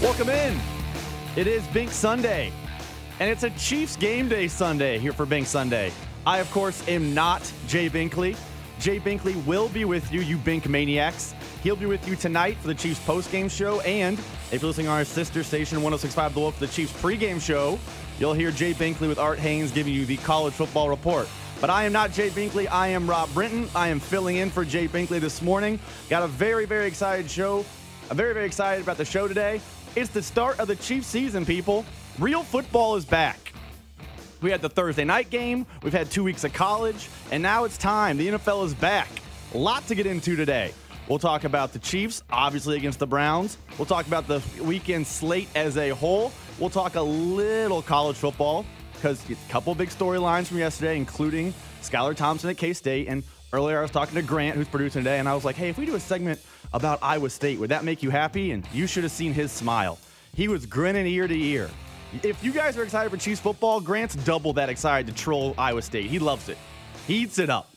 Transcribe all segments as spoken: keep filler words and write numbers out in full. Welcome in. It is Bink Sunday, and it's a Chiefs game day Sunday here for Bink Sunday. I, of course, am not Jay Binkley. Jay Binkley will be with you, you Bink maniacs. He'll be with you tonight for the Chiefs post-game show, and if you're listening on our sister station, one oh six point five The Wolf, for the Chiefs pregame show, you'll hear Jay Binkley with Art Haynes giving you the college football report. But I am not Jay Binkley. I am Rob Brenton. I am filling in for Jay Binkley this morning. Got a very, very excited show. I'm very, very excited about the show today. It's the start of the Chiefs season, people. Real football is back. We had the Thursday night game. We've had two weeks of college. And now it's time. The N F L is back. A lot to get into today. We'll talk about the Chiefs, obviously, against the Browns. We'll talk about the weekend slate as a whole. We'll talk a little college football because a couple big storylines from yesterday, including Skylar Thompson at K-State. And earlier I was talking to Grant, who's producing today, and I was like, hey, if we do a segment about Iowa State, would that make you happy? And you should have seen his smile. He was grinning ear to ear. If you guys are excited for Chiefs football, Grant's double that excited to troll Iowa State. He loves it. He eats it up.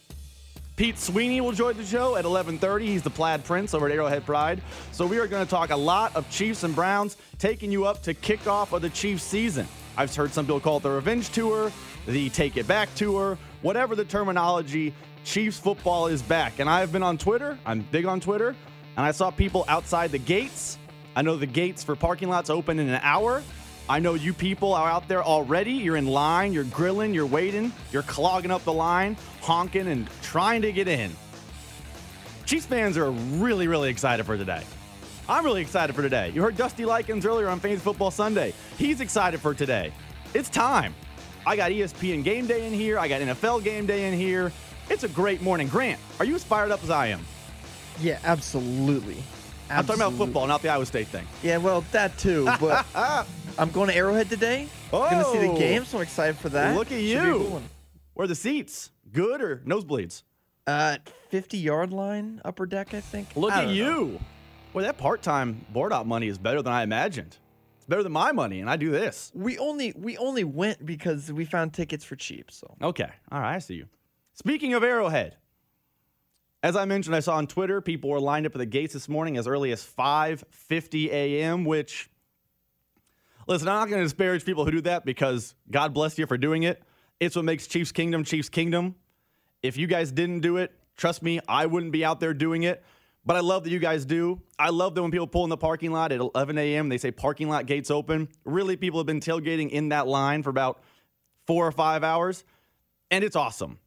Pete Sweeney will join the show at eleven thirty. He's the Plaid Prince over at Arrowhead Pride. So we are going to talk a lot of Chiefs and Browns, taking you up to kickoff of the Chiefs season. I've heard some people call it the revenge tour, the take it back tour, whatever the terminology, Chiefs football is back. And I've been on Twitter. I'm big on Twitter. And I saw people outside the gates. I know the gates for parking lots open in an hour. I know you people are out there already. You're in line, you're grilling, you're waiting, you're clogging up the line, honking and trying to get in. Chiefs fans are really, really excited for today. I'm really excited for today. You heard Dusty Likens earlier on Fans Football Sunday. He's excited for today. It's time. I got E S P N Game Day in here. I got N F L Game Day in here. It's a great morning. Grant, are you as fired up as I am? Yeah, absolutely. absolutely. I'm talking about football, not the Iowa State thing. Yeah, well, that too, but I'm going to Arrowhead today. Oh, I'm going to see the game, so I'm excited for that. Look at you. Where are the seats? Good or nosebleeds? Uh, fifty-yard line, upper deck, I think. Look I at you. Well, that part-time board-op money is better than I imagined. It's better than my money, and I do this. We only we only went because we found tickets for cheap. So okay. All right, I see you. Speaking of Arrowhead, as I mentioned, I saw on Twitter, people were lined up at the gates this morning as early as five fifty a.m., which... Listen, I'm not going to disparage people who do that because God bless you for doing it. It's what makes Chiefs Kingdom, Chiefs Kingdom. If you guys didn't do it, trust me, I wouldn't be out there doing it. But I love that you guys do. I love that when people pull in the parking lot at eleven a.m., they say parking lot gates open. Really, people have been tailgating in that line for about four or five hours, and it's awesome.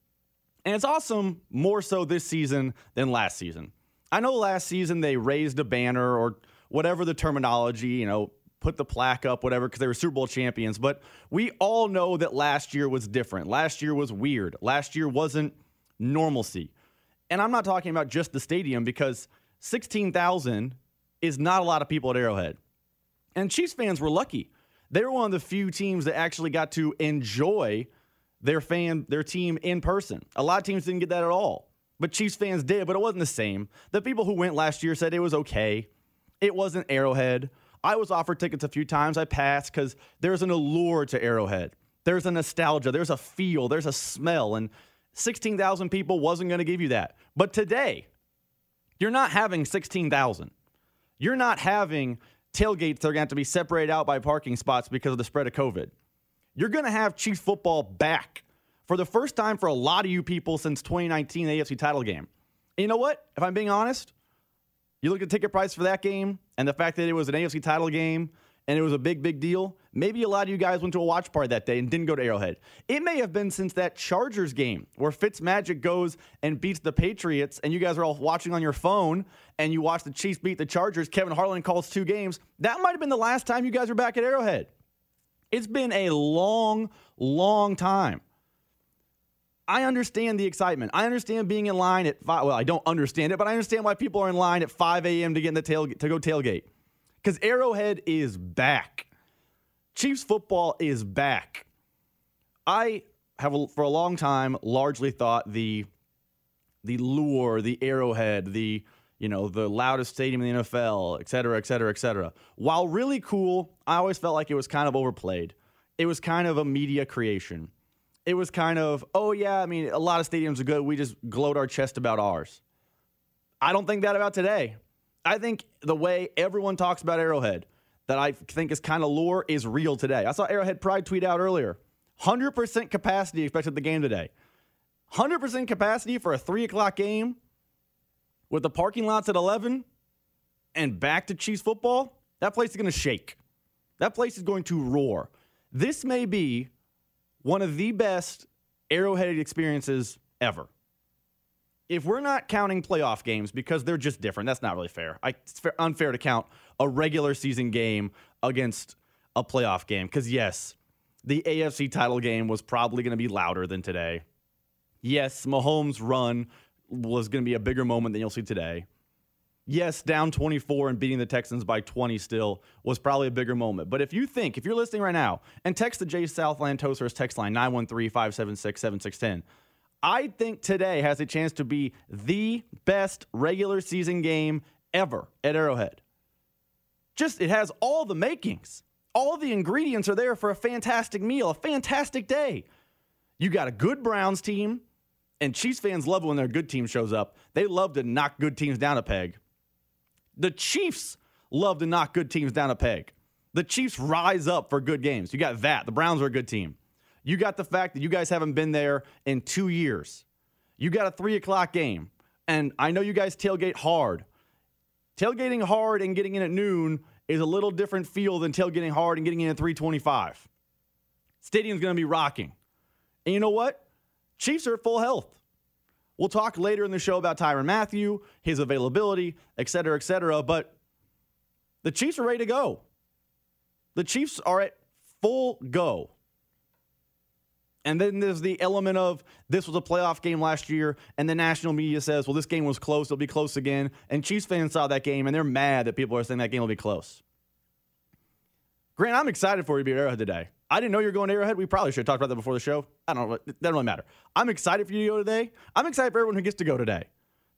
And it's awesome more so this season than last season. I know last season they raised a banner or whatever the terminology, you know, put the plaque up, whatever, because they were Super Bowl champions. But we all know that last year was different. Last year was weird. Last year wasn't normalcy. And I'm not talking about just the stadium because sixteen thousand is not a lot of people at Arrowhead. And Chiefs fans were lucky. They were one of the few teams that actually got to enjoy their fan, their team in person. A lot of teams didn't get that at all. But Chiefs fans did, but it wasn't the same. The people who went last year said it was okay. It wasn't Arrowhead. I was offered tickets a few times. I passed because there's an allure to Arrowhead. There's a nostalgia. There's a feel. There's a smell. And sixteen thousand people wasn't going to give you that. But today, you're not having sixteen thousand. You're not having tailgates that are going to have to be separated out by parking spots because of the spread of COVID. You're going to have Chiefs football back for the first time for a lot of you people since twenty nineteen A F C title game. And you know what? If I'm being honest, you look at ticket price for that game and the fact that it was an A F C title game and it was a big, big deal, maybe a lot of you guys went to a watch party that day and didn't go to Arrowhead. It may have been since that Chargers game where Fitzmagic goes and beats the Patriots, and you guys are all watching on your phone, and you watch the Chiefs beat the Chargers. Kevin Harlan calls two games. That might have been the last time you guys were back at Arrowhead. It's been a long, long time. I understand the excitement. I understand being in line at five. Well, I don't understand it, but I understand why people are in line at five a.m. to get in the tail to go tailgate. Because Arrowhead is back. Chiefs football is back. I have for a long time largely thought the the lure, the Arrowhead, the you know the loudest stadium in the N F L, et cetera, et cetera, et cetera. While really cool, I always felt like it was kind of overplayed. It was kind of a media creation. It was kind of, oh, yeah, I mean, a lot of stadiums are good. We just glowed our chest about ours. I don't think that about today. I think the way everyone talks about Arrowhead that I think is kind of lore is real today. I saw Arrowhead Pride tweet out earlier. one hundred percent capacity expected the game today. one hundred percent capacity for a three o'clock game with the parking lots at eleven and back to Chiefs football. That place is going to shake. That place is going to roar. This may be one of the best Arrowhead experiences ever. If we're not counting playoff games because they're just different, that's not really fair. I, it's fair, unfair to count a regular season game against a playoff game because, yes, the A F C title game was probably going to be louder than today. Yes, Mahomes' run was going to be a bigger moment than you'll see today. Yes, down twenty-four and beating the Texans by twenty still was probably a bigger moment. But if you think, if you're listening right now, and text the Jay Southland Toasters text line, nine one three, five seven six, seven six one zero, I think today has a chance to be the best regular season game ever at Arrowhead. Just, it has all the makings. All the ingredients are there for a fantastic meal, a fantastic day. You got a good Browns team, and Chiefs fans love when their good team shows up. They love to knock good teams down a peg. The Chiefs love to knock good teams down a peg. The Chiefs rise up for good games. You got that. The Browns are a good team. You got the fact that you guys haven't been there in two years. You got a three o'clock game. And I know you guys tailgate hard. Tailgating hard and getting in at noon is a little different feel than tailgating hard and getting in at three twenty-five. Stadium's going to be rocking. And you know what? Chiefs are at full health. We'll talk later in the show about Tyrann Mathieu, his availability, et cetera, et cetera. But the Chiefs are ready to go. The Chiefs are at full go. And then there's the element of this was a playoff game last year, and the national media says, well, this game was close. It'll be close again. And Chiefs fans saw that game, and they're mad that people are saying that game will be close. Grant, I'm excited for you to be at Arrowhead today. I didn't know you were going to Arrowhead. We probably should have talked about that before the show. I don't know. That doesn't really matter. I'm excited for you to go today. I'm excited for everyone who gets to go today.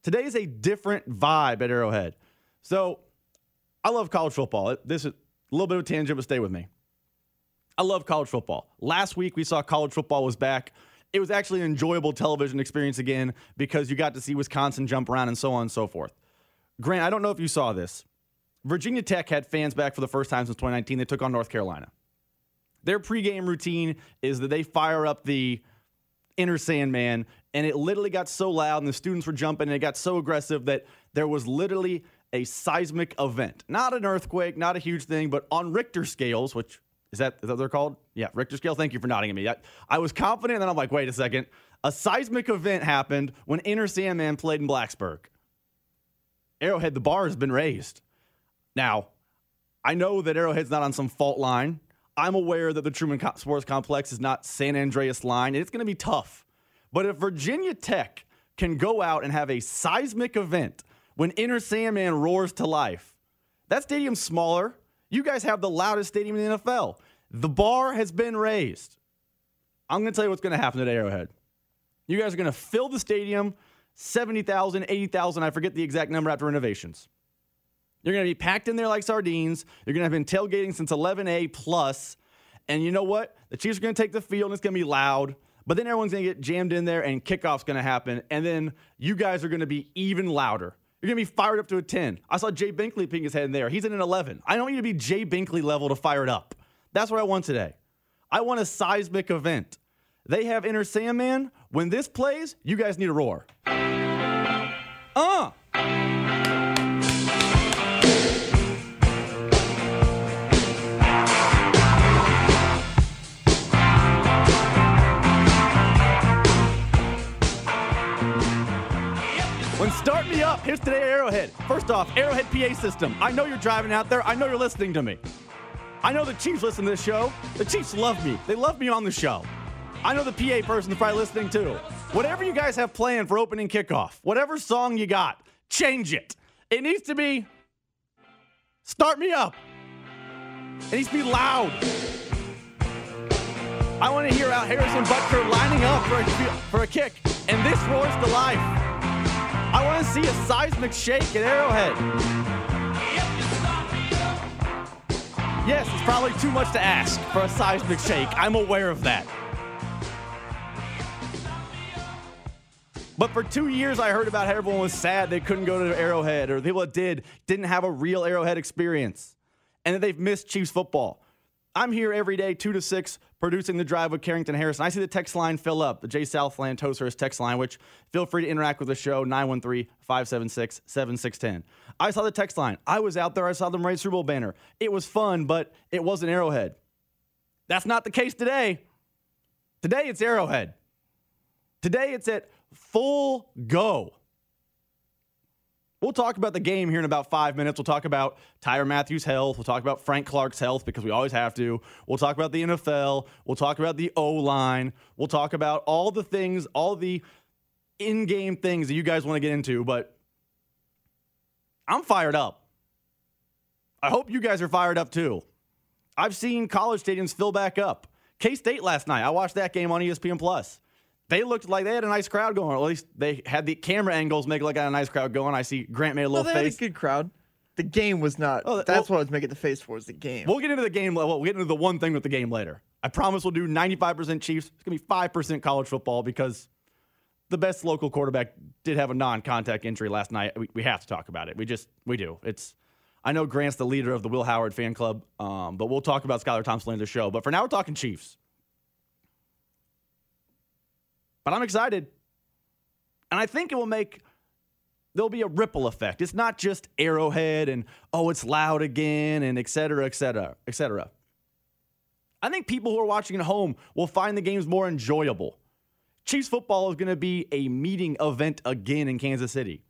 Today is a different vibe at Arrowhead. So I love college football. This is a little bit of a tangent, but stay with me. I love college football. Last week we saw college football was back. It was actually an enjoyable television experience again because you got to see Wisconsin jump around and so on and so forth. Grant, I don't know if you saw this. Virginia Tech had fans back for the first time since twenty nineteen. They took on North Carolina. Their pregame routine is that they fire up the inner Sandman, and it literally got so loud, and the students were jumping, and it got so aggressive that there was literally a seismic event. Not an earthquake, not a huge thing, but on Richter scales, which is that, is that what they're called? Yeah, Richter scale. Thank you for nodding at me. I, I was confident, and then I'm like, wait a second. A seismic event happened when inner Sandman played in Blacksburg. Arrowhead, the bar has been raised. Now, I know that Arrowhead's not on some fault line. I'm aware that the Truman Sports Complex is not San Andreas line, and it's going to be tough. But if Virginia Tech can go out and have a seismic event when inner Sandman roars to life, that stadium's smaller. You guys have the loudest stadium in the N F L. The bar has been raised. I'm going to tell you what's going to happen at Arrowhead. You guys are going to fill the stadium, seventy thousand, eighty thousand, I forget the exact number after renovations. You're going to be packed in there like sardines. You're going to have been tailgating since eleven a plus. And you know what? The Chiefs are going to take the field, and it's going to be loud. But then everyone's going to get jammed in there, and kickoff's going to happen. And then you guys are going to be even louder. You're going to be fired up to a ten. I saw Jay Binkley ping his head in there. He's in an eleven. I don't need to be Jay Binkley level to fire it up. That's what I want today. I want a seismic event. They have inner Sandman. When this plays, you guys need a roar. Uh! When Start Me Up hits today at Arrowhead. First off, Arrowhead P A system. I know you're driving out there. I know you're listening to me. I know the Chiefs listen to this show. The Chiefs love me. They love me on the show. I know the P A person is probably listening too. Whatever you guys have planned for opening kickoff, whatever song you got, change it. It needs to be Start Me Up. It needs to be loud. I want to hear out Harrison Butker lining up for a, for a kick, and this roars to life. I want to see a seismic shake at Arrowhead. Yes, it's probably too much to ask for a seismic shake. I'm aware of that. But for two years, I heard about how everyone was sad they couldn't go to Arrowhead, or the people that did didn't have a real Arrowhead experience, and that they've missed Chiefs football. I'm here every day, two to six, producing The Drive with Carrington Harrison. I see the text line fill up, the Jay Southland Toasters text line, which feel free to interact with the show, nine one three, five seven six, seven six one zero. I saw the text line. I was out there. I saw them raise Super Bowl banner. It was fun, but it wasn't Arrowhead. That's not the case today. Today, it's Arrowhead. Today, it's at full go. We'll talk about the game here in about five minutes. We'll talk about Tyrann Mathieu's health. We'll talk about Frank Clark's health because we always have to. We'll talk about the N F L. We'll talk about the O-line. We'll talk about all the things, all the in-game things that you guys want to get into, but I'm fired up. I hope you guys are fired up too. I've seen college stadiums fill back up. K-State last night, I watched that game on E S P N Plus. They looked like they had a nice crowd going. Or at least they had the camera angles make it look like a nice crowd going. I see Grant made a little no, they face. They had a good crowd. The game was not. Oh, that's well, what I was making the face for, was the game. We'll get into the game. Well, we'll get into the one thing with the game later. I promise we'll do ninety-five percent Chiefs. It's going to be five percent college football because the best local quarterback did have a non-contact injury last night. We, we have to talk about it. We just, we do. It's. I know Grant's the leader of the Will Howard fan club, um, but we'll talk about Skylar Thompson in the show. But for now, we're talking Chiefs. But I'm excited, and I think it will make, there'll be a ripple effect. It's not just Arrowhead and, oh, it's loud again, and et cetera, et cetera, et cetera. I think people who are watching at home will find the games more enjoyable. Chiefs football is going to be a meeting event again in Kansas City.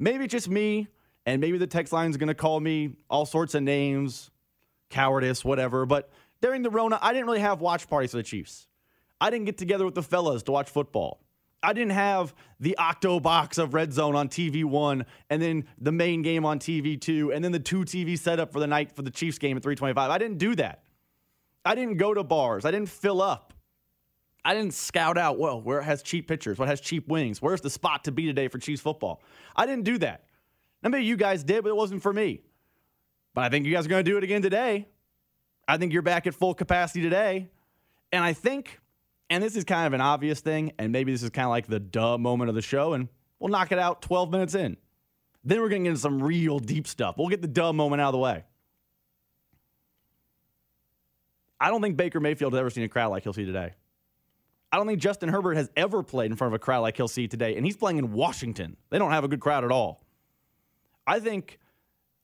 Maybe just me, and maybe the text line is going to call me all sorts of names, cowardice, whatever. But during the Rona, I didn't really have watch parties for the Chiefs. I didn't get together with the fellas to watch football. I didn't have the Octobox of Red Zone on T V one and then the main game on T V two and then the two T V setup for the night for the Chiefs game at three twenty-five. I didn't do that. I didn't go to bars. I didn't fill up. I didn't scout out, well, where it has cheap pitchers, what has cheap wings, where's the spot to be today for Chiefs football. I didn't do that. Now, maybe you guys did, but it wasn't for me. But I think you guys are going to do it again today. I think you're back at full capacity today. And I think... And this is kind of an obvious thing, and maybe this is kind of like the duh moment of the show, and we'll knock it out twelve minutes in. Then we're going to get into some real deep stuff. We'll get the duh moment out of the way. I don't think Baker Mayfield has ever seen a crowd like he'll see today. I don't think Justin Herbert has ever played in front of a crowd like he'll see today, and he's playing in Washington. They don't have a good crowd at all. I think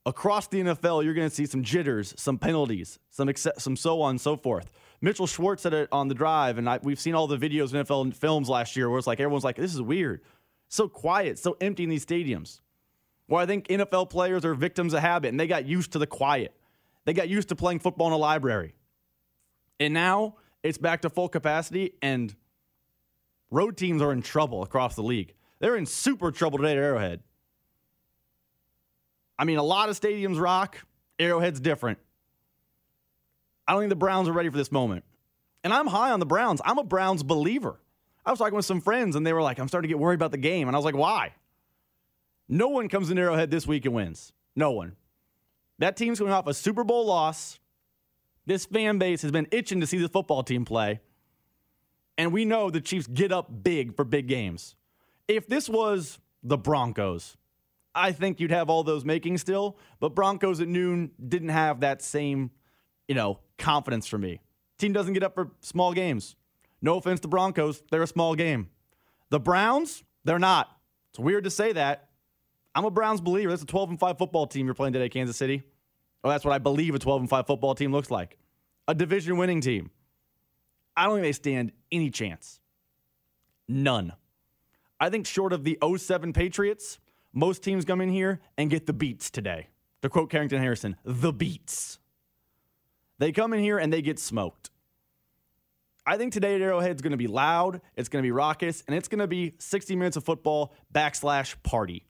across the N F L, you're going to see some jitters, some penalties, some ex- some so on and so forth. Mitchell Schwartz said it on The Drive, and I, we've seen all the videos in N F L films last year where it's like everyone's like, this is weird. So quiet, so empty in these stadiums. Where I think N F L players are victims of habit, and they got used to the quiet. They got used to playing football in a library. And now it's back to full capacity, and road teams are in trouble across the league. They're in super trouble today at Arrowhead. I mean, a lot of stadiums rock. Arrowhead's different. I don't think the Browns are ready for this moment. And I'm high on the Browns. I'm a Browns believer. I was talking with some friends, and they were like, I'm starting to get worried about the game. And I was like, why? No one comes in Arrowhead this week and wins. No one. That team's coming off a Super Bowl loss. This fan base has been itching to see the football team play. And we know the Chiefs get up big for big games. If this was the Broncos, I think you'd have all those making still. But Broncos at noon didn't have that same, you know, confidence for me. Team doesn't get up for small games. No offense to Broncos. They're a small game. The Browns, they're not. It's weird to say that. I'm a Browns believer. That's a twelve and five football team you're playing today, Kansas City. Or that's what I believe a twelve and five football team looks like. A division winning team. I don't think they stand any chance. None. I think short of the oh seven Patriots, most teams come in here and get the beats today. To quote Carrington Harrison, the beats. They come in here and they get smoked. I think today at Arrowhead is going to be loud, it's going to be raucous, and it's going to be sixty minutes of football backslash party.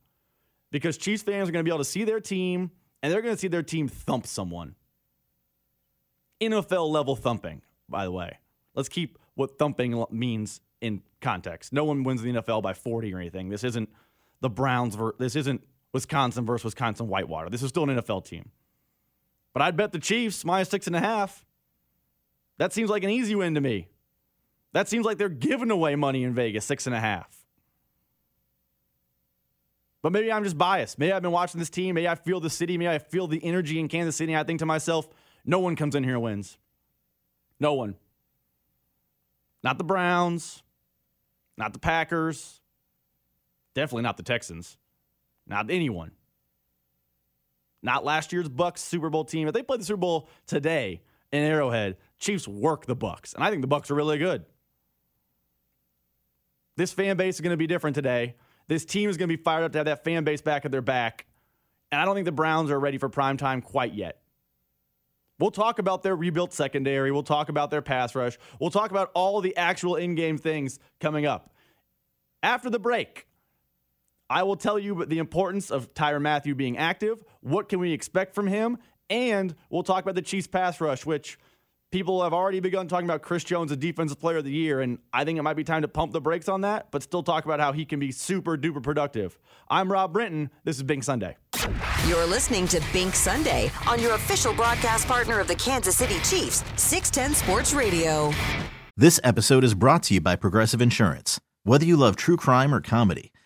Because Chiefs fans are going to be able to see their team, and they're going to see their team thump someone. N F L-level thumping, by the way. Let's keep what thumping means in context. No one wins the N F L by forty or anything. This isn't the Browns. Ver- this isn't Wisconsin versus Wisconsin Whitewater. This is still an N F L team. But I'd bet the Chiefs minus six and a half. That seems like an easy win to me. That seems like they're giving away money in Vegas, six and a half. But maybe I'm just biased. Maybe I've been watching this team. Maybe I feel the city. Maybe I feel the energy in Kansas City. And I think to myself, no one comes in here and wins. No one. Not the Browns. Not the Packers. Definitely not the Texans. Not anyone. Not last year's Bucs Super Bowl team. If they played the Super Bowl today in Arrowhead, Chiefs work the Bucs. And I think the Bucs are really good. This fan base is going to be different today. This team is going to be fired up to have that fan base back at their back. And I don't think the Browns are ready for primetime quite yet. We'll talk about their rebuilt secondary. We'll talk about their pass rush. We'll talk about all the actual in-game things coming up. After the break, I will tell you the importance of Tyrann Mathieu being active. What can we expect from him? And we'll talk about the Chiefs pass rush, which people have already begun talking about Chris Jones, the defensive player of the year, and I think it might be time to pump the brakes on that, but still talk about how he can be super duper productive. I'm Rob Brenton. This is Bink Sunday. You're listening to Bink Sunday on your official broadcast partner of the Kansas City Chiefs, six ten Sports Radio. This episode is brought to you by Progressive Insurance. Whether you love true crime or comedy,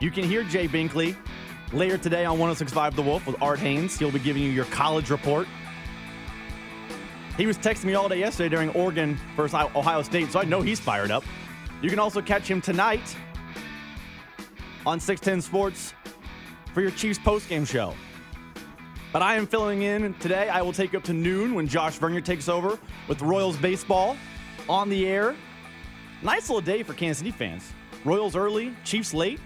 You can hear Jay Binkley later today on one oh six point five The Wolf with Art Haynes. He'll be giving you your college report. He was texting me all day yesterday during Oregon versus Ohio State, so I know he's fired up. You can also catch him tonight on six ten Sports for your Chiefs postgame show. But I am filling in today. I will take up to noon when Josh Vernier takes over with Royals baseball on the air. Nice little day for Kansas City fans. Royals early, Chiefs late.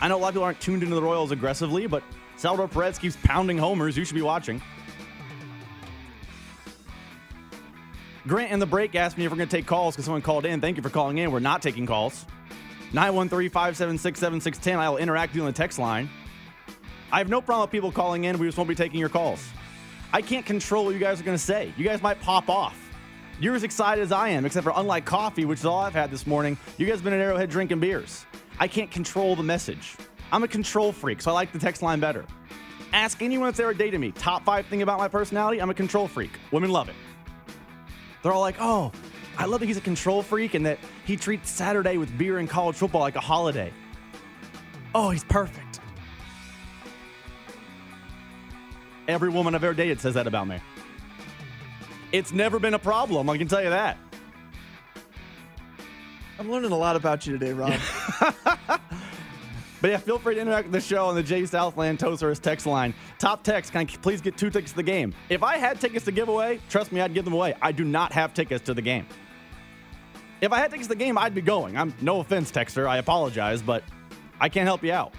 I know a lot of people aren't tuned into the Royals aggressively, but Salvador Perez keeps pounding homers. You should be watching. Grant in the break asked me if we're going to take calls because someone called in. Thank you for calling in. We're not taking calls. nine one three, five seven six, seven six one zero. I will interact with you on the text line. I have no problem with people calling in. We just won't be taking your calls. I can't control what you guys are going to say. You guys might pop off. You're as excited as I am, except for unlike coffee, which is all I've had this morning. You guys have been at Arrowhead drinking beers. I can't control the message. I'm a control freak, so I like the text line better. Ask anyone if they ever dated me. Top five thing about my personality, I'm a control freak. Women love it. They're all like, oh, I love that he's a control freak and that he treats Saturday with beer and college football like a holiday. Oh, he's perfect. Every woman I've ever dated says that about me. It's never been a problem, I can tell you that. I'm learning a lot about you today, Rob. But yeah, feel free to interact with the show on the Jay Southland Toasters text line. Top text, can I please get two tickets to the game? If I had tickets to give away, trust me, I'd give them away. I do not have tickets to the game. If I had tickets to the game, I'd be going. I'm no offense, texter. I apologize, but I can't help you out.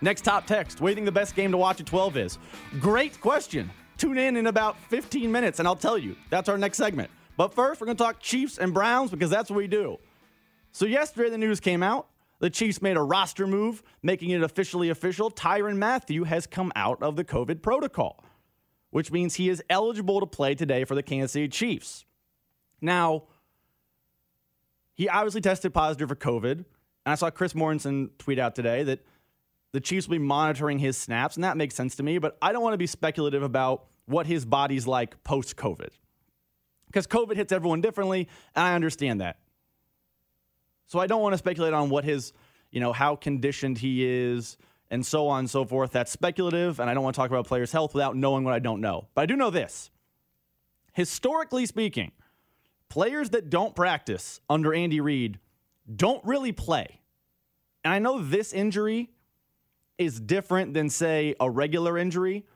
Next top text, what do you think the best game to watch at twelve is? Great question. Tune in in about fifteen minutes, and I'll tell you. That's our next segment. But first, we're going to talk Chiefs and Browns because that's what we do. So yesterday, the news came out. The Chiefs made a roster move, making it officially official. Tyrann Mathieu has come out of the COVID protocol, which means he is eligible to play today for the Kansas City Chiefs. Now, he obviously tested positive for COVID, and I saw Chris Morrison tweet out today that the Chiefs will be monitoring his snaps, and that makes sense to me, but I don't want to be speculative about what his body's like post-COVID, because COVID hits everyone differently, and I understand that. So I don't want to speculate on what his, you know, how conditioned he is and so on and so forth. That's speculative, and I don't want to talk about players' health without knowing what I don't know. But I do know this. Historically speaking, players that don't practice under Andy Reid don't really play. And I know this injury is different than, say, a regular injury.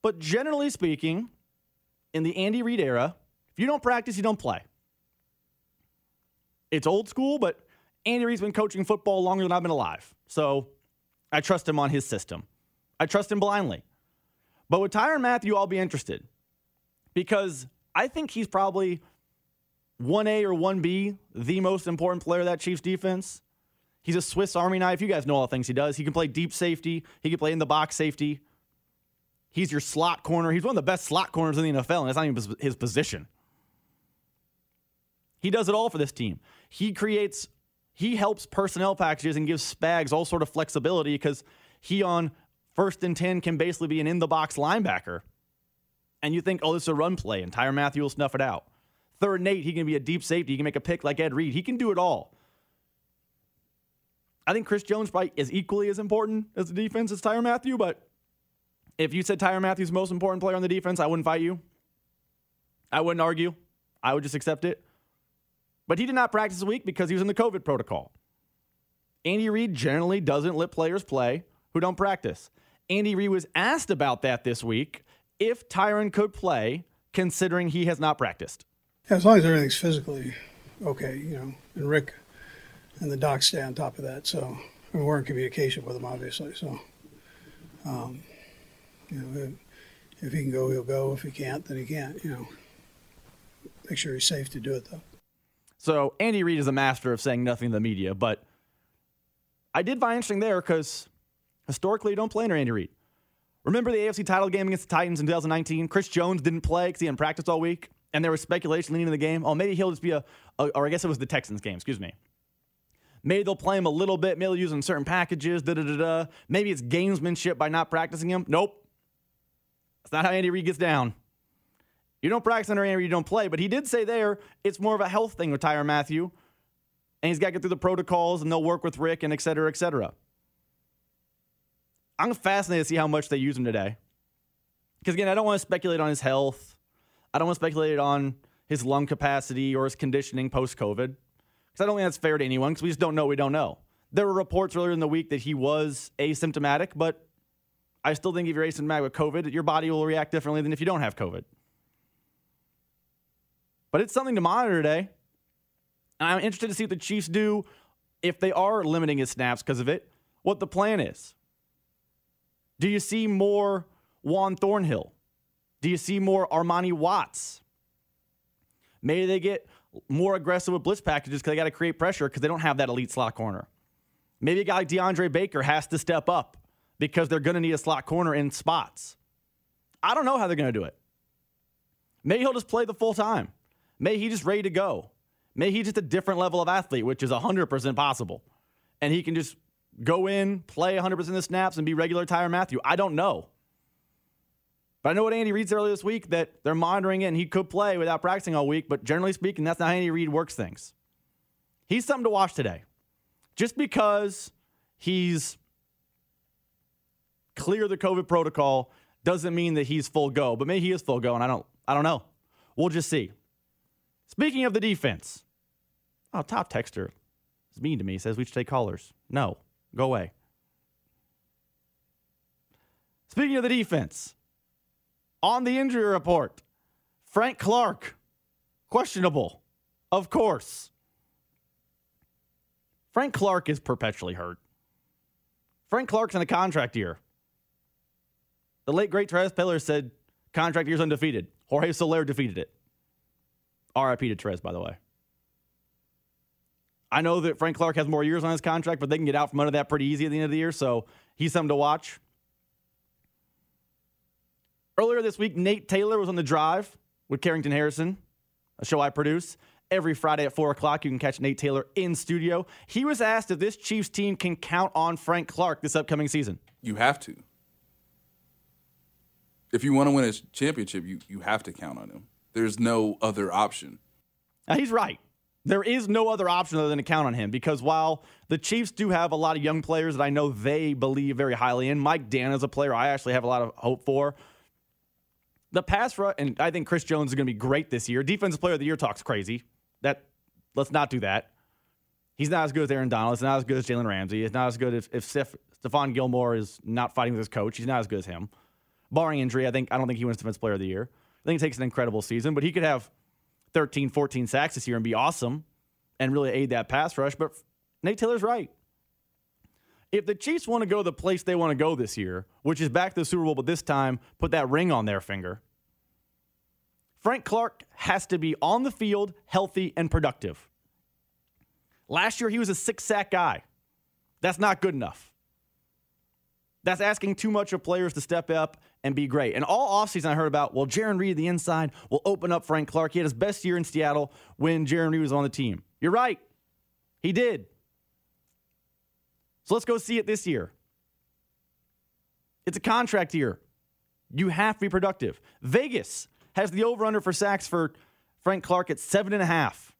But generally speaking, in the Andy Reid era, if you don't practice, you don't play. It's old school, but Andy Reid's been coaching football longer than I've been alive. So I trust him on his system. I trust him blindly. But with Tyrann Mathieu, I'll be interested because I think he's probably one A or one B, the most important player of that Chiefs defense. He's a Swiss Army knife. You guys know all the things he does. He can play deep safety. He can play in the box safety. He's your slot corner. He's one of the best slot corners in the N F L, and that's not even his position. He does it all for this team. He creates... He helps personnel packages and gives Spags all sort of flexibility because he on first and ten can basically be an in-the-box linebacker. And you think, oh, this is a run play, and Tyrann Mathieu will snuff it out. Third and eight, he can be a deep safety. He can make a pick like Ed Reed. He can do it all. I think Chris Jones probably is equally as important as the defense as Tyrann Mathieu, but if you said Tyrann Mathieu's most important player on the defense, I wouldn't fight you. I wouldn't argue. I would just accept it. But he did not practice this week because he was in the COVID protocol. Andy Reid generally doesn't let players play who don't practice. Andy Reid was asked about that this week, if Tyrann could play, considering he has not practiced. Yeah, as long as everything's physically okay, you know, and Rick and the docs stay on top of that. So I mean, we're in communication with him, obviously. So, um, you know, if he can go, he'll go. If he can't, then he can't, you know. Make sure he's safe to do it, though. So Andy Reid is a master of saying nothing to the media, but I did find interesting there because historically you don't play under Andy Reid. Remember the A F C title game against the Titans in two thousand nineteen? Chris Jones didn't play because he hadn't practiced all week, and there was speculation leading into the game. Oh, maybe he'll just be a, a or I guess it was the Texans game, excuse me. Maybe they'll play him a little bit. Maybe they'll use him in certain packages, da-da-da-da. Maybe it's gamesmanship by not practicing him. Nope. That's not how Andy Reid gets down. You don't practice under Andy Reid, you don't play. But he did say there it's more of a health thing with Tyrann Mathieu. And he's got to get through the protocols, and they'll work with Rick and et cetera, et cetera. I'm fascinated to see how much they use him today. Because, again, I don't want to speculate on his health. I don't want to speculate on his lung capacity or his conditioning post-COVID. Because I don't think that's fair to anyone because we just don't know we don't know. There were reports earlier in the week that he was asymptomatic, but I still think if you're asymptomatic with COVID, your body will react differently than if you don't have COVID. But it's something to monitor today. And I'm interested to see what the Chiefs do if they are limiting his snaps because of it, what the plan is. Do you see more Juan Thornhill? Do you see more Armani Watts? Maybe they get more aggressive with blitz packages because they got to create pressure because they don't have that elite slot corner. Maybe a guy like DeAndre Baker has to step up because they're going to need a slot corner in spots. I don't know how they're going to do it. Maybe he'll just play the full time. Maybe he's just ready to go. Maybe he's just a different level of athlete, which is one hundred percent possible. And he can just go in, play one hundred percent of the snaps, and be regular Tyrann Mathieu. I don't know. But I know what Andy Reid said earlier this week, that they're monitoring it, and he could play without practicing all week. But generally speaking, that's not how Andy Reid works things. He's something to watch today. Just because he's clear the COVID protocol doesn't mean that he's full go. But maybe he is full go, and I don't, I don't know. We'll just see. Speaking of the defense, Oh, top texter is mean to me. Says we should take callers. No, go away. Speaking of the defense, on the injury report, Frank Clark, questionable, of course. Frank Clark is perpetually hurt. Frank Clark's in a contract year. The late, great Therese Paylor said contract year's undefeated. Jorge Soler defeated it. R I P to Therese, by the way. I know that Frank Clark has more years on his contract, but they can get out from under that pretty easy at the end of the year, so he's something to watch. Earlier this week, Nate Taylor was on The Drive with Carrington Harrison, a show I produce. Every Friday at four o'clock, you can catch Nate Taylor in studio. He was asked if this Chiefs team can count on Frank Clark this upcoming season. You have to. If you want to win a championship, you, you have to count on him. There's no other option. Now, he's right. There is no other option other than to count on him, because while the Chiefs do have a lot of young players that I know they believe very highly in, Mike Danna is a player I actually have a lot of hope for. The pass rush, and I think Chris Jones is going to be great this year. Defensive Player of the Year talk's crazy. That, let's not do that. He's not as good as Aaron Donald. He's not as good as Jalen Ramsey. He's not as good if, if Steph, Stephon Gilmore is not fighting with his coach. He's not as good as him. Barring injury, I think I don't think he wins Defensive Player of the Year. I think he takes an incredible season, but he could have thirteen, fourteen sacks this year and be awesome and really aid that pass rush. But Nate Taylor's right. If the Chiefs want to go the place they want to go this year, which is back to the Super Bowl, but this time put that ring on their finger, Frank Clark has to be on the field, healthy, and productive. Last year, he was a six-sack guy. That's not good enough. That's asking too much of players to step up and be great. And all offseason, I heard about, well, Jarran Reed, the inside, will open up Frank Clark. He had his best year in Seattle when Jarran Reed was on the team. You're right. He did. So let's go see it this year. It's a contract year. You have to be productive. Vegas has the over-under for sacks for Frank Clark at seven and a half.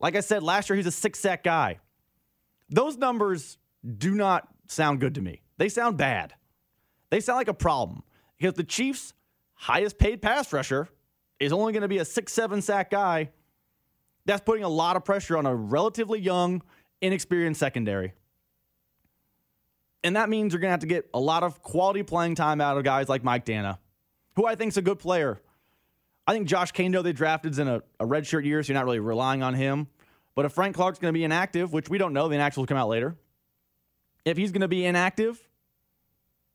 Like I said, last year he was a six-sack guy. Those numbers do not sound good to me. They sound bad. They sound like a problem. Because the Chiefs' highest-paid pass rusher is only going to be a six, seven sack guy. That's putting a lot of pressure on a relatively young, inexperienced secondary. And that means you're going to have to get a lot of quality playing time out of guys like Mike Danna, who I think is a good player. I think Josh Kando they drafted is in a, a redshirt year, so you're not really relying on him. But if Frank Clark's going to be inactive, which we don't know, the inactive will come out later. If he's going to be inactive,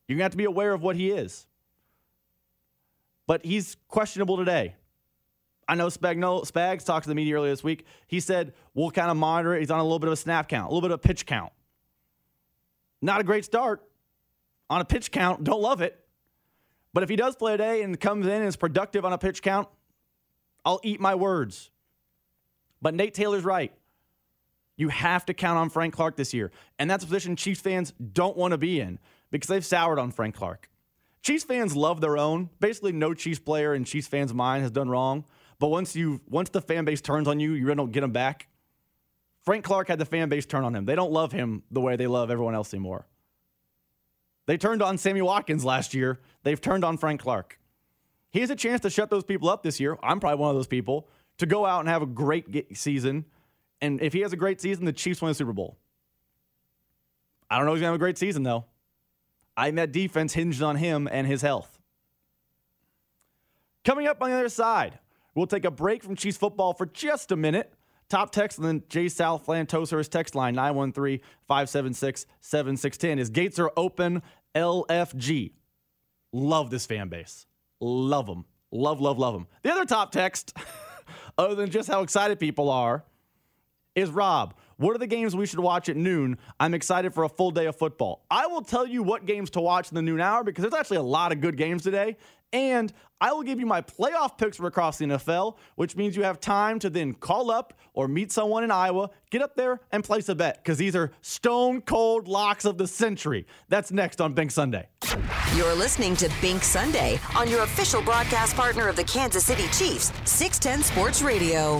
you're going to have to be aware of what he is. But he's questionable today. I know Spagno, Spags talked to the media earlier this week. He said, we'll kind of monitor it. He's on a little bit of a snap count, a little bit of a pitch count. Not a great start on a pitch count. Don't love it. But if he does play today and comes in and is productive on a pitch count, I'll eat my words. But Nate Taylor's right. You have to count on Frank Clark this year. And that's a position Chiefs fans don't want to be in because they've soured on Frank Clark. Chiefs fans love their own. Basically, no Chiefs player in Chiefs fans' mind has done wrong. But once you, once the fan base turns on you, you really don't get them back. Frank Clark had the fan base turn on him. They don't love him the way they love everyone else anymore. They turned on Sammy Watkins last year. They've turned on Frank Clark. He has a chance to shut those people up this year. I'm probably one of those people to go out and have a great season. And if he has a great season, the Chiefs win the Super Bowl. I don't know if he's going to have a great season, though. I think that defense hinged on him and his health. Coming up on the other side, we'll take a break from Chiefs football for just a minute. Top text, and then Jay South Lantoser's text line, nine one three, five seven six, seven six one zero. His gates are open, L F G. Love this fan base. Love them. Love, love, love them. The other top text, other than just how excited people are, is Rob. What are the games we should watch at noon? I'm excited for a full day of football. I will tell you what games to watch in the noon hour because there's actually a lot of good games today. And I will give you my playoff picks from across the N F L, which means you have time to then call up or meet someone in Iowa, get up there and place a bet because these are stone cold locks of the century. That's next on Bink Sunday. You're listening to Bink Sunday on your official broadcast partner of the Kansas City Chiefs, six ten Sports Radio.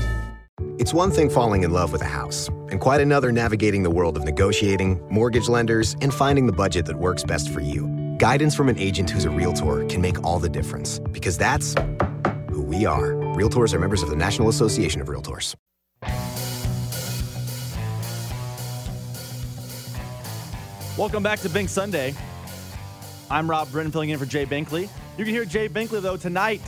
It's one thing falling in love with a house, and quite another navigating the world of negotiating, mortgage lenders, and finding the budget that works best for you. Guidance from an agent who's a Realtor can make all the difference, because that's who we are. Realtors are members of the National Association of Realtors. Welcome back to Bink Sunday. I'm Rob Brenton, filling in for Jay Binkley. You can hear Jay Binkley, though, tonight.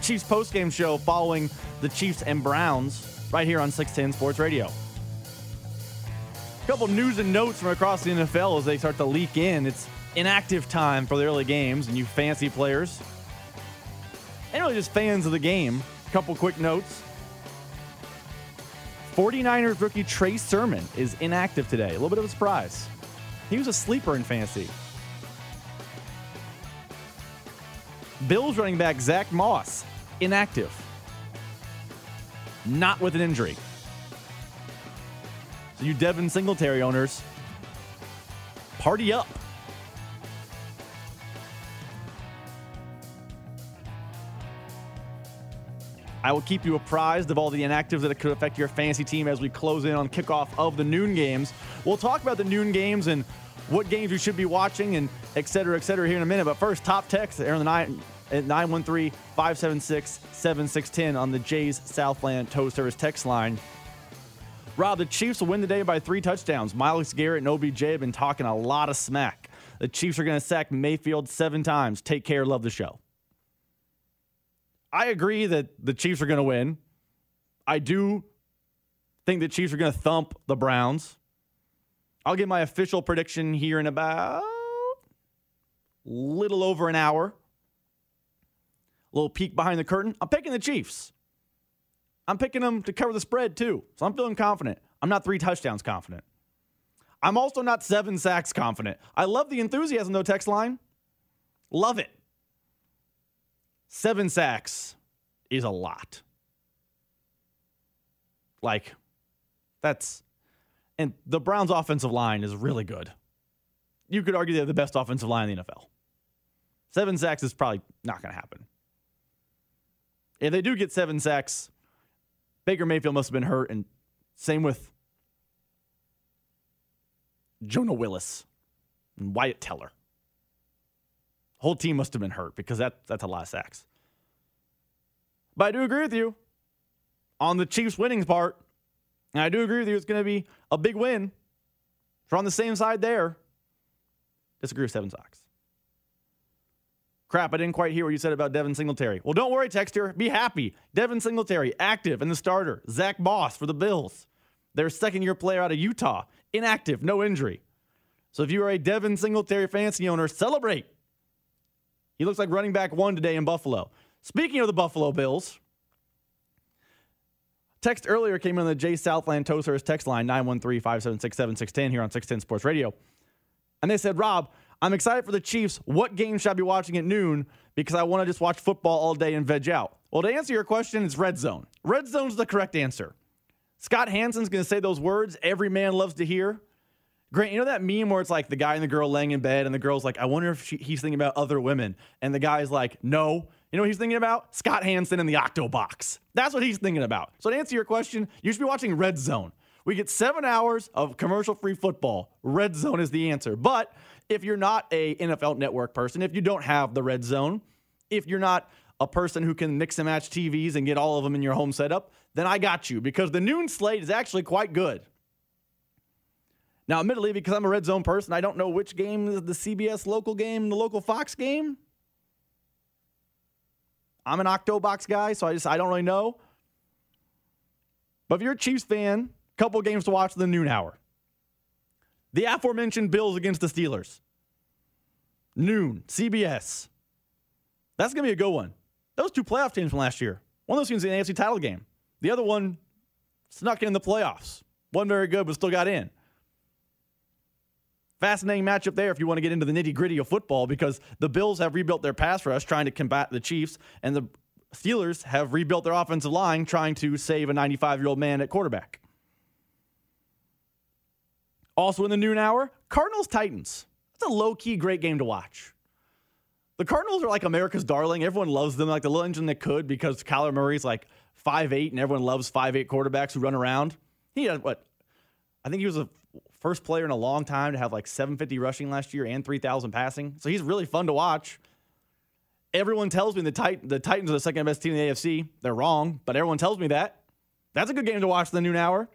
Chiefs postgame show following the Chiefs and Browns right here on six ten Sports Radio. A couple news and notes from across the N F L as they start to leak in. It's inactive time for the early games, and you fancy players. And really just fans of the game. A couple quick notes. forty-niners rookie Trey Sermon is inactive today. A little bit of a surprise. He was a sleeper in fantasy. Bills running back Zach Moss, inactive. Not with an injury. So you Devin Singletary owners, party up. I will keep you apprised of all the inactives that could affect your fantasy team as we close in on kickoff of the noon games. We'll talk about the noon games and what games you should be watching and et cetera, et cetera here in a minute. But first, top text at nine one three, five seven six, seven six one zero on the Jays Southland Tow Service text line. Rob, the Chiefs will win today by three touchdowns. Myles Garrett and O B J have been talking a lot of smack. The Chiefs are going to sack Mayfield seven times. Take care. Love the show. I agree that the Chiefs are going to win. I do think the Chiefs are going to thump the Browns. I'll get my official prediction here in about little over an hour. A little peek behind the curtain. I'm picking the Chiefs. I'm picking them to cover the spread too. So I'm feeling confident. I'm not three touchdowns confident. I'm also not seven sacks confident. I love the enthusiasm though, text line. Love it. Seven sacks is a lot. Like, that's... And the Browns' offensive line is really good. You could argue they're the best offensive line in the N F L. Seven sacks is probably not going to happen. If they do get seven sacks, Baker Mayfield must have been hurt, and same with Jonah Willis and Wyatt Teller. Whole team must have been hurt because that that's a lot of sacks. But I do agree with you on the Chiefs winning part. And I do agree with you. It's going to be a big win. We're on the same side there. Disagree with seven sacks. Crap, I didn't quite hear what you said about Devin Singletary. Well, don't worry, Texter. Be happy. Devin Singletary, active and the starter. Zach Moss for the Bills. Their second-year player out of Utah. Inactive, no injury. So if you are a Devin Singletary fantasy owner, celebrate. He looks like running back one today in Buffalo. Speaking of the Buffalo Bills, text earlier came in on the Jay Southland Tow Service text line, nine one three, five seven six, seven six one zero here on six ten Sports Radio. And they said, Rob, I'm excited for the Chiefs. What game should I be watching at noon? Because I want to just watch football all day and veg out. Well, to answer your question, it's Red Zone. Red Zone's the correct answer. Scott Hansen's going to say those words every man loves to hear. Grant, you know that meme where it's like the guy and the girl laying in bed and the girl's like, I wonder if she, he's thinking about other women. And the guy's like, no. You know what he's thinking about? Scott Hansen and the Octobox. That's what he's thinking about. So to answer your question, you should be watching Red Zone. We get seven hours of commercial-free football. Red Zone is the answer. But if you're not a N F L Network person, if you don't have the Red Zone, if you're not a person who can mix and match T Vs and get all of them in your home setup, then I got you because the noon slate is actually quite good. Now, admittedly, because I'm a Red Zone person, I don't know which game is the C B S local game, the local Fox game. I'm an Octobox guy, so I just I don't really know. But if you're a Chiefs fan, a couple games to watch in the noon hour. The aforementioned Bills against the Steelers. Noon, C B S. That's going to be a good one. Those two playoff teams from last year. One of those teams in the A F C title game. The other one snuck in the playoffs. Wasn't very good, but still got in. Fascinating matchup there if you want to get into the nitty-gritty of football, because the Bills have rebuilt their pass rush trying to combat the Chiefs, and the Steelers have rebuilt their offensive line trying to save a ninety-five-year-old man at quarterback. Also in the noon hour, Cardinals-Titans. That's a low-key great game to watch. The Cardinals are like America's darling. Everyone loves them like the little engine that could, because Kyler Murray's like five eight, and everyone loves five eight quarterbacks who run around. He had what? I think he was a first player in a long time to have like seven fifty rushing last year and three thousand passing. So he's really fun to watch. Everyone tells me the, Titan, the Titans are the second best team in the A F C. They're wrong, but everyone tells me that. That's a good game to watch in the noon hour.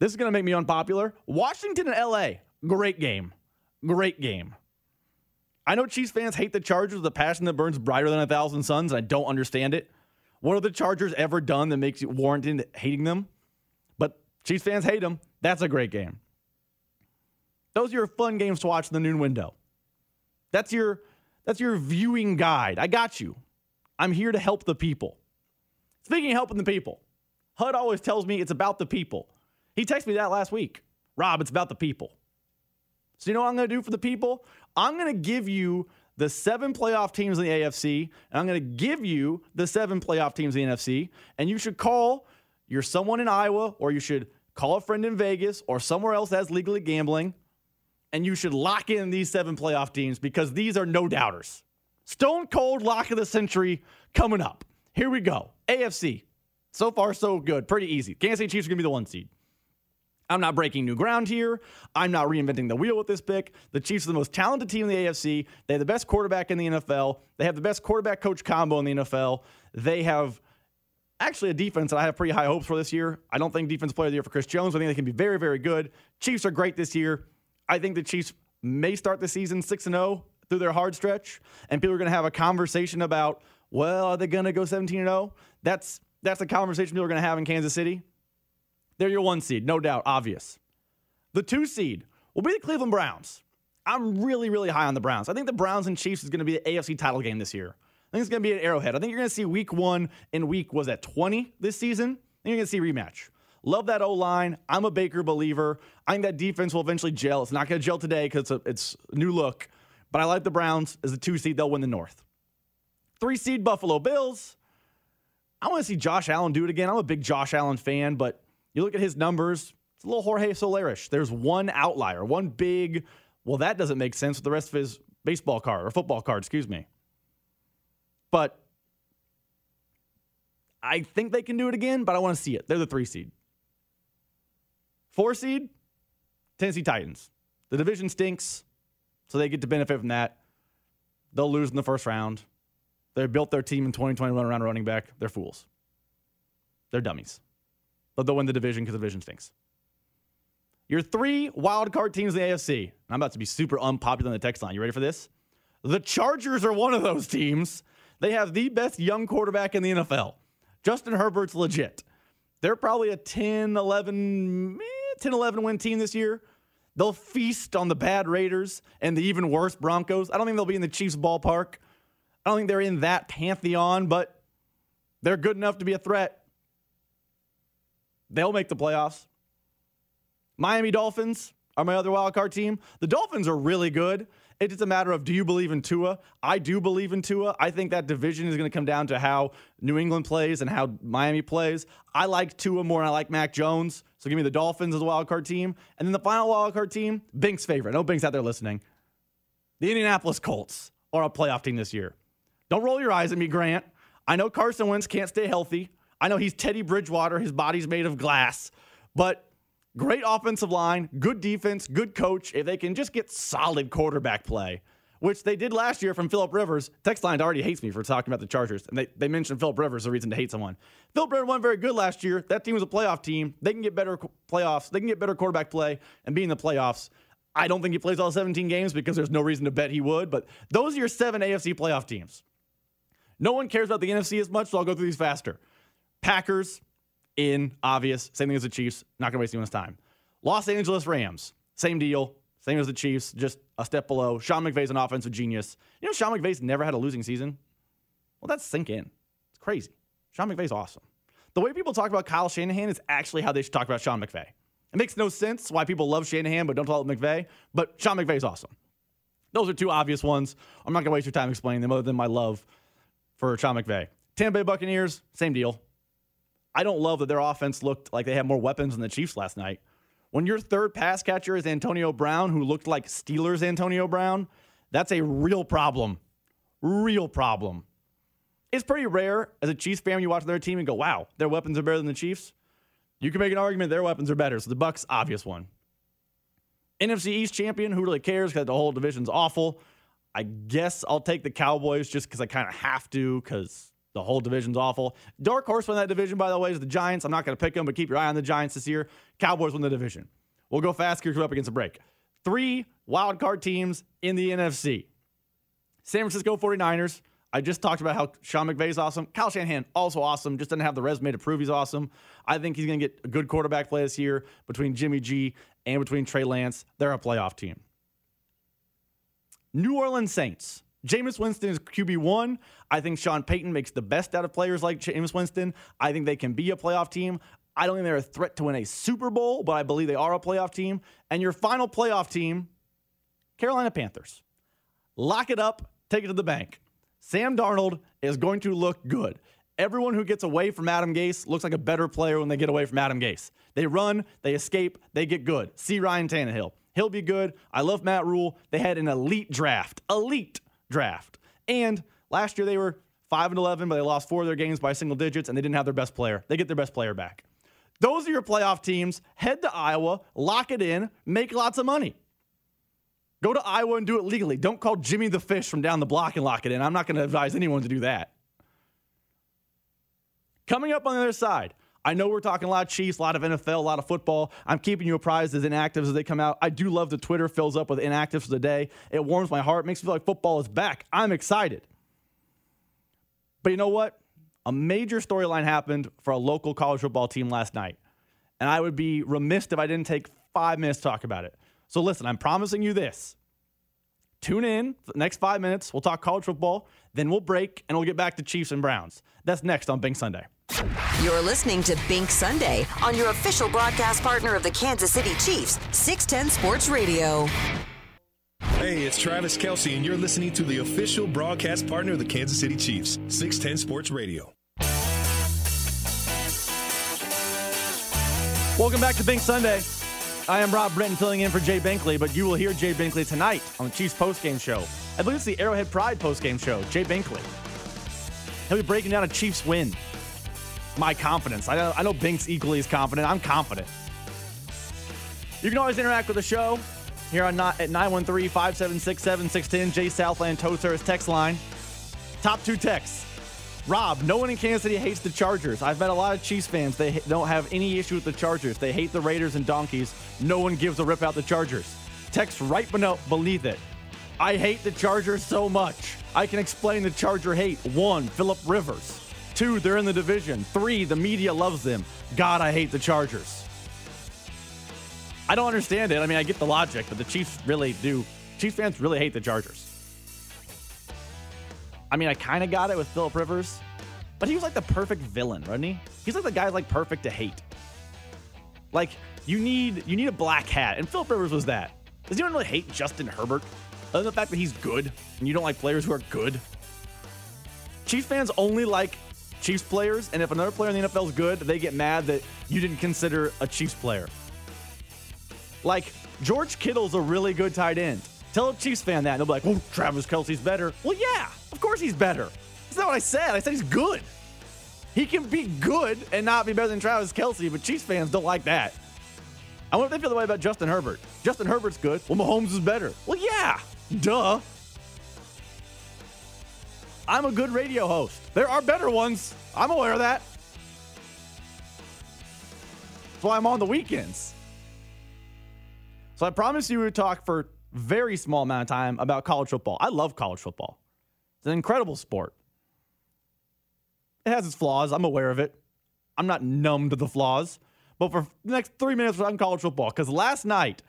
This is going to make me unpopular. Washington and L A. Great game. Great game. I know Chiefs fans hate the Chargers with a passion that burns brighter than a thousand suns, and I don't understand it. What have the Chargers ever done that makes you warrant in hating them? But Chiefs fans hate them. That's a great game. Those are your fun games to watch in the noon window. That's your, that's your viewing guide. I got you. I'm here to help the people. Speaking of helping the people, H U D always tells me it's about the people. He texted me that last week. Rob, it's about the people. So you know what I'm going to do for the people? I'm going to give you the seven playoff teams in the A F C, and I'm going to give you the seven playoff teams in the N F C, and you should call your someone in Iowa, or you should call a friend in Vegas or somewhere else that's legally gambling, and you should lock in these seven playoff teams, because these are no doubters. Stone cold lock of the century coming up. Here we go. A F C. So far, so good. Pretty easy. Kansas City Chiefs are going to be the one seed. I'm not breaking new ground here. I'm not reinventing the wheel with this pick. The Chiefs are the most talented team in the A F C. They have the best quarterback in the N F L. They have the best quarterback-coach combo in the N F L. They have actually a defense that I have pretty high hopes for this year. I don't think defense player of the year for Chris Jones. I think they can be very, very good. Chiefs are great this year. I think the Chiefs may start the season six and oh through their hard stretch, and people are going to have a conversation about, well, are they going to go seventeen and oh? That's that's a conversation people are going to have in Kansas City. They're your one seed, no doubt, obvious. The two seed will be the Cleveland Browns. I'm really, really high on the Browns. I think the Browns and Chiefs is going to be the A F C title game this year. I think it's going to be an Arrowhead. I think you're going to see week one and week, was that twenty this season? And you're going to see rematch. Love that O-line. I'm a Baker believer. I think that defense will eventually gel. It's not going to gel today because it's a, it's a new look. But I like the Browns as the two seed. They'll win the North. Three seed Buffalo Bills. I want to see Josh Allen do it again. I'm a big Josh Allen fan, but you look at his numbers, it's a little Jorge Soler-ish. There's one outlier, one big, well, that doesn't make sense with the rest of his baseball card, or football card, excuse me. But I think they can do it again, but I want to see it. They're the three seed. Four seed, Tennessee Titans. The division stinks, so they get to benefit from that. They'll lose in the first round. They built their team in twenty twenty-one around running back. They're fools. They're dummies. But they'll win the division because the division stinks. Your three wild card teams in the A F C. And I'm about to be super unpopular on the text line. You ready for this? The Chargers are one of those teams. They have the best young quarterback in the N F L. Justin Herbert's legit. They're probably a ten eleven win team this year. They'll feast on the bad Raiders and the even worse Broncos. I don't think they'll be in the Chiefs ballpark. I don't think they're in that pantheon, but they're good enough to be a threat. They'll make the playoffs. Miami Dolphins are my other wildcard team. The Dolphins are really good. It's just a matter of, do you believe in Tua? I do believe in Tua. I think that division is going to come down to how New England plays and how Miami plays. I like Tua more than I like Mac Jones. So give me the Dolphins as a wildcard team. And then the final wildcard team, Bink's favorite. I know Bink's out there listening. The Indianapolis Colts are a playoff team this year. Don't roll your eyes at me, Grant. I know Carson Wentz can't stay healthy. I know he's Teddy Bridgewater. His body's made of glass. But great offensive line, good defense, good coach. If they can just get solid quarterback play, which they did last year from Philip Rivers. Text line already hates me for talking about the Chargers. And they, they mentioned Philip Rivers, a reason to hate someone. Philip Rivers wasn't very good last year. That team was a playoff team. They can get better playoffs. They can get better quarterback play and be in the playoffs. I don't think he plays all seventeen games because there's no reason to bet he would. But those are your seven A F C playoff teams. No one cares about the N F C as much, so I'll go through these faster. Packers, in, obvious. Same thing as the Chiefs. Not going to waste anyone's time. Los Angeles Rams, same deal. Same as the Chiefs, just a step below. Sean McVay's an offensive genius. You know, Sean McVay's never had a losing season. Well, that's sink in. It's crazy. Sean McVay's awesome. The way people talk about Kyle Shanahan is actually how they should talk about Sean McVay. It makes no sense why people love Shanahan but don't talk about McVay, but Sean McVay's awesome. Those are two obvious ones. I'm not going to waste your time explaining them other than my love for Sean McVay. Tampa Bay Buccaneers, same deal. I don't love that their offense looked like they had more weapons than the Chiefs last night. When your third pass catcher is Antonio Brown, who looked like Steelers Antonio Brown, that's a real problem. Real problem. It's pretty rare as a Chiefs fan you watch their team and go, wow, their weapons are better than the Chiefs. You can make an argument their weapons are better, so the Bucs, obvious one. N F C East champion, who really cares because the whole division's awful. I guess I'll take the Cowboys just because I kind of have to because the whole division's awful. Dark horse win that division, by the way, is the Giants. I'm not going to pick them, but keep your eye on the Giants this year. Cowboys win the division. We'll go fast because we're up against a break. Three wild card teams in the N F C. San Francisco forty-niners. I just talked about how Sean McVay's awesome. Kyle Shanahan, also awesome. Just doesn't have the resume to prove he's awesome. I think he's going to get a good quarterback play this year between Jimmy G and between Trey Lance. They're a playoff team. New Orleans Saints. Jameis Winston is Q B one. I think Sean Payton makes the best out of players like Jameis Winston. I think they can be a playoff team. I don't think they're a threat to win a Super Bowl, but I believe they are a playoff team. And your final playoff team, Carolina Panthers. Lock it up. Take it to the bank. Sam Darnold is going to look good. Everyone who gets away from Adam Gase looks like a better player when they get away from Adam Gase. They run, they escape, they get good. See Ryan Tannehill. He'll be good. I love Matt Rule. They had an elite draft. Elite draft. And last year they were five and eleven, but they lost four of their games by single digits, and they didn't have their best player. They get their best player back. Those are your playoff teams. Head to Iowa, lock it in, make lots of money. Go to Iowa and do it legally. Don't call Jimmy the Fish from down the block and lock it in. I'm not going to advise anyone to do that. Coming up on the other side, I know we're talking a lot of Chiefs, a lot of N F L, a lot of football. I'm keeping you apprised as inactives as they come out. I do love that Twitter fills up with inactives for the day. It warms my heart, makes me feel like football is back. I'm excited. But you know what? A major storyline happened for a local college football team last night. And I would be remiss if I didn't take five minutes to talk about it. So listen, I'm promising you this. Tune in for the next five minutes. We'll talk college football. Then we'll break, and we'll get back to Chiefs and Browns. That's next on Bink Sunday. You're listening to Bink Sunday on your official broadcast partner of the Kansas City Chiefs, six ten Sports Radio. Hey, it's Travis Kelce, and you're listening to the official broadcast partner of the Kansas City Chiefs, six ten Sports Radio. Welcome back to Bink Sunday. I am Rob Brenton filling in for Jay Binkley, but you will hear Jay Binkley tonight on the Chiefs postgame show. I believe it's the Arrowhead Pride postgame show, Jay Binkley. He'll be breaking down a Chiefs win. My confidence. I know, I know Bink's equally as confident. I'm confident. You can always interact with the show here on not, at nine one three, five seven six, seven six one zero, Jay Southland Tow Service text line. Top two texts. Rob, no one in Kansas City hates the Chargers. I've met a lot of Chiefs fans. They don't have any issue with the Chargers. They hate the Raiders and Donkeys. No one gives a rip out the Chargers. Text right beneath it. I hate the Chargers so much. I can explain the Charger hate. One, Philip Rivers. Two, they're in the division. Three, the media loves them. God, I hate the Chargers. I don't understand it. I mean, I get the logic, but the Chiefs really do. Chiefs fans really hate the Chargers. I mean, I kind of got it with Philip Rivers, but he was like the perfect villain, wasn't he? He's like the guy like perfect to hate. Like you need you need a black hat, and Philip Rivers was that. Does anyone really hate Justin Herbert? Other than the fact that he's good, and you don't like players who are good. Chiefs fans only like Chiefs players, and if another player in the N F L is good, they get mad that you didn't consider a Chiefs player. Like George Kittle's a really good tight end. Tell a Chiefs fan that, and they'll be like, oh, Travis Kelce's better. Well, yeah, of course he's better. That's not what I said. I said he's good. He can be good and not be better than Travis Kelce, but Chiefs fans don't like that. I wonder if they feel the way about Justin Herbert. Justin Herbert's good. Well, Mahomes is better. Well, yeah, duh. I'm a good radio host. There are better ones. I'm aware of that. That's why I'm on the weekends. So I promised you we would talk for very small amount of time about college football. I love college football. It's an incredible sport. It has its flaws. I'm aware of it. I'm not numb to the flaws. But for the next three minutes, we're talking college football. Because last night,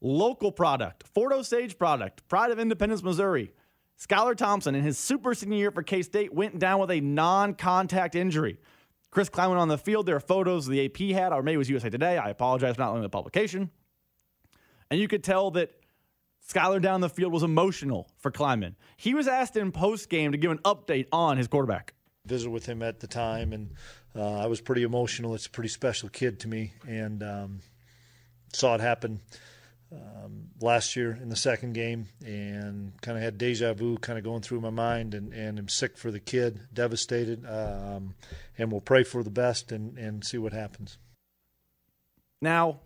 local product, Fort Osage product, Pride of Independence, Missouri, Skylar Thompson, in his super senior year for K-State, went down with a non-contact injury. Chris Klein went on the field. There are photos the A P had, or maybe it was U S A Today. I apologize for not letting the publication. And you could tell that Skylar down the field was emotional for Kleinman. He was asked in postgame to give an update on his quarterback. Visited with him at the time, and uh, I was pretty emotional. It's a pretty special kid to me, and um, saw it happen um, last year in the second game, and kind of had deja vu kind of going through my mind, and, and I'm sick for the kid, devastated, um, and we'll pray for the best and, and see what happens. Now,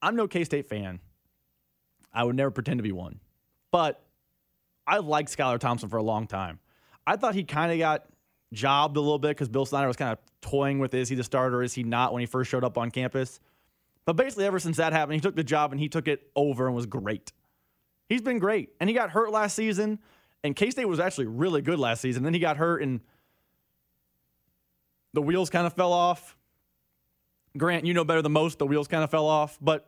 I'm no K-State fan. I would never pretend to be one. But I liked Skylar Thompson for a long time. I thought he kind of got jobbed a little bit because Bill Snyder was kind of toying with, is he the starter, is he not, when he first showed up on campus. But basically ever since that happened, he took the job and he took it over and was great. He's been great. And he got hurt last season. And K-State was actually really good last season. Then he got hurt and the wheels kind of fell off. Grant, you know better than most, the wheels kind of fell off. But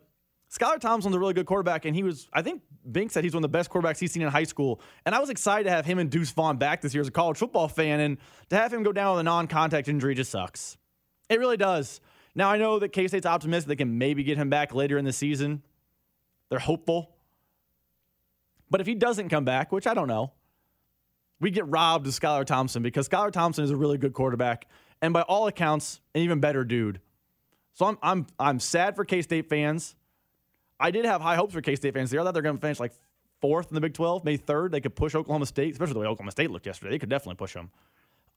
Skylar Thompson's a really good quarterback, and he was, I think Bink said he's one of the best quarterbacks he's seen in high school. And I was excited to have him and Deuce Vaughn back this year as a college football fan, and to have him go down with a non-contact injury just sucks. It really does. Now, I know that K-State's optimistic they can maybe get him back later in the season. They're hopeful. But if he doesn't come back, which I don't know, we get robbed of Skylar Thompson because Skylar Thompson is a really good quarterback, and by all accounts, an even better dude. So I'm I'm I'm sad for K-State fans. I did have high hopes for K-State fans. I thought they're going to finish like fourth in the Big twelve, maybe third. They could push Oklahoma State, especially the way Oklahoma State looked yesterday. They could definitely push them.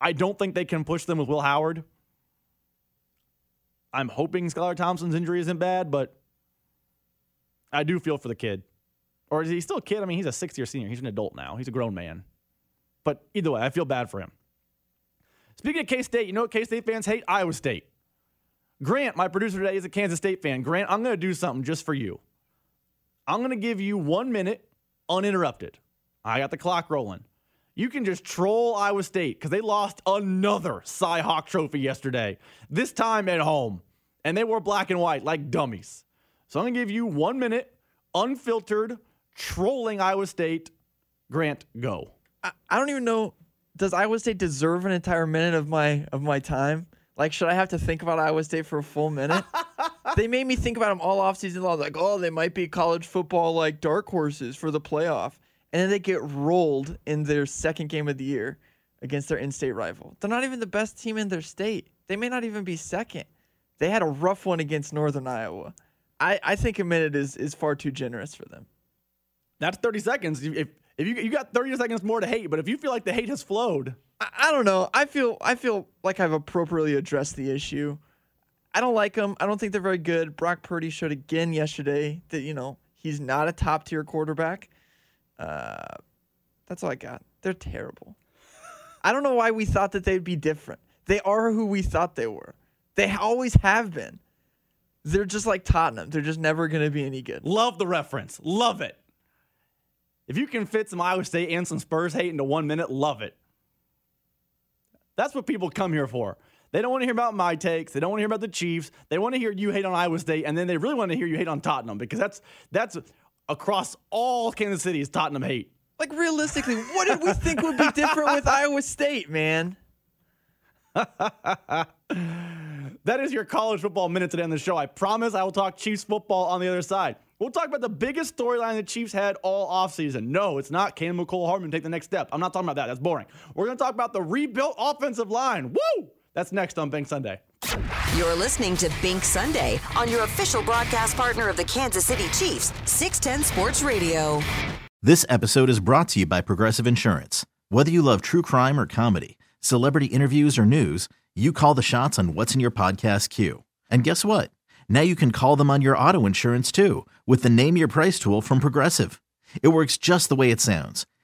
I don't think they can push them with Will Howard. I'm hoping Skylar Thompson's injury isn't bad, but I do feel for the kid. Or is he still a kid? I mean, he's a sixth-year senior. He's an adult now. He's a grown man. But either way, I feel bad for him. Speaking of K-State, you know what K-State fans hate? Iowa State. Grant, my producer today, is a Kansas State fan. Grant, I'm going to do something just for you. I'm going to give you one minute uninterrupted. I got the clock rolling. You can just troll Iowa State because they lost another Cy Hawk trophy yesterday, this time at home. And they wore black and white like dummies. So I'm going to give you one minute, unfiltered, trolling Iowa State. Grant, go. I, I don't even know. Does Iowa State deserve an entire minute of my of my time? Like, should I have to think about Iowa State for a full minute? They made me think about them all offseason long. Like, oh, they might be college football, like, dark horses for the playoff. And then they get rolled in their second game of the year against their in-state rival. They're not even the best team in their state. They may not even be second. They had a rough one against Northern Iowa. I, I think a minute is, is far too generous for them. That's thirty seconds. If, if you, you got thirty seconds more to hate, but if you feel like the hate has flowed... I don't know. I feel I feel like I've appropriately addressed the issue. I don't like them. I don't think they're very good. Brock Purdy showed again yesterday that, you know, he's not a top-tier quarterback. Uh, that's all I got. They're terrible. I don't know why we thought that they'd be different. They are who we thought they were. They always have been. They're just like Tottenham. They're just never going to be any good. Love the reference. Love it. If you can fit some Iowa State and some Spurs hate into one minute, love it. That's what people come here for. They don't want to hear about my takes. They don't want to hear about the Chiefs. They want to hear you hate on Iowa State, and then they really want to hear you hate on Tottenham, because that's that's across all Kansas City's Tottenham hate. Like, realistically, what did we think would be different with Iowa State, man? That is your college football minute today on the show. I promise I will talk Chiefs football on the other side. We'll talk about the biggest storyline the Chiefs had all offseason. No, it's not can McCole Hardman take the next step. I'm not talking about that. That's boring. We're going to talk about the rebuilt offensive line. Woo! That's next on Bink Sunday. You're listening to Bink Sunday on your official broadcast partner of the Kansas City Chiefs, six ten Sports Radio. This episode is brought to you by Progressive Insurance. Whether you love true crime or comedy, celebrity interviews or news, you call the shots on what's in your podcast queue. And guess what? Now you can call them on your auto insurance, too, with the Name Your Price tool from Progressive. It works just the way it sounds.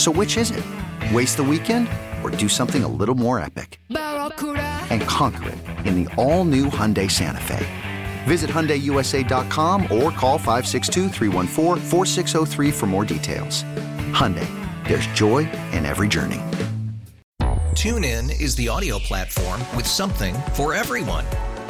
So which is it? Waste the weekend, or do something a little more epic and conquer it in the all-new Hyundai Santa Fe? Visit Hyundai U S A dot com or call five six two, three one four, four six zero three for more details. Hyundai, there's joy in every journey. TuneIn is the audio platform with something for everyone.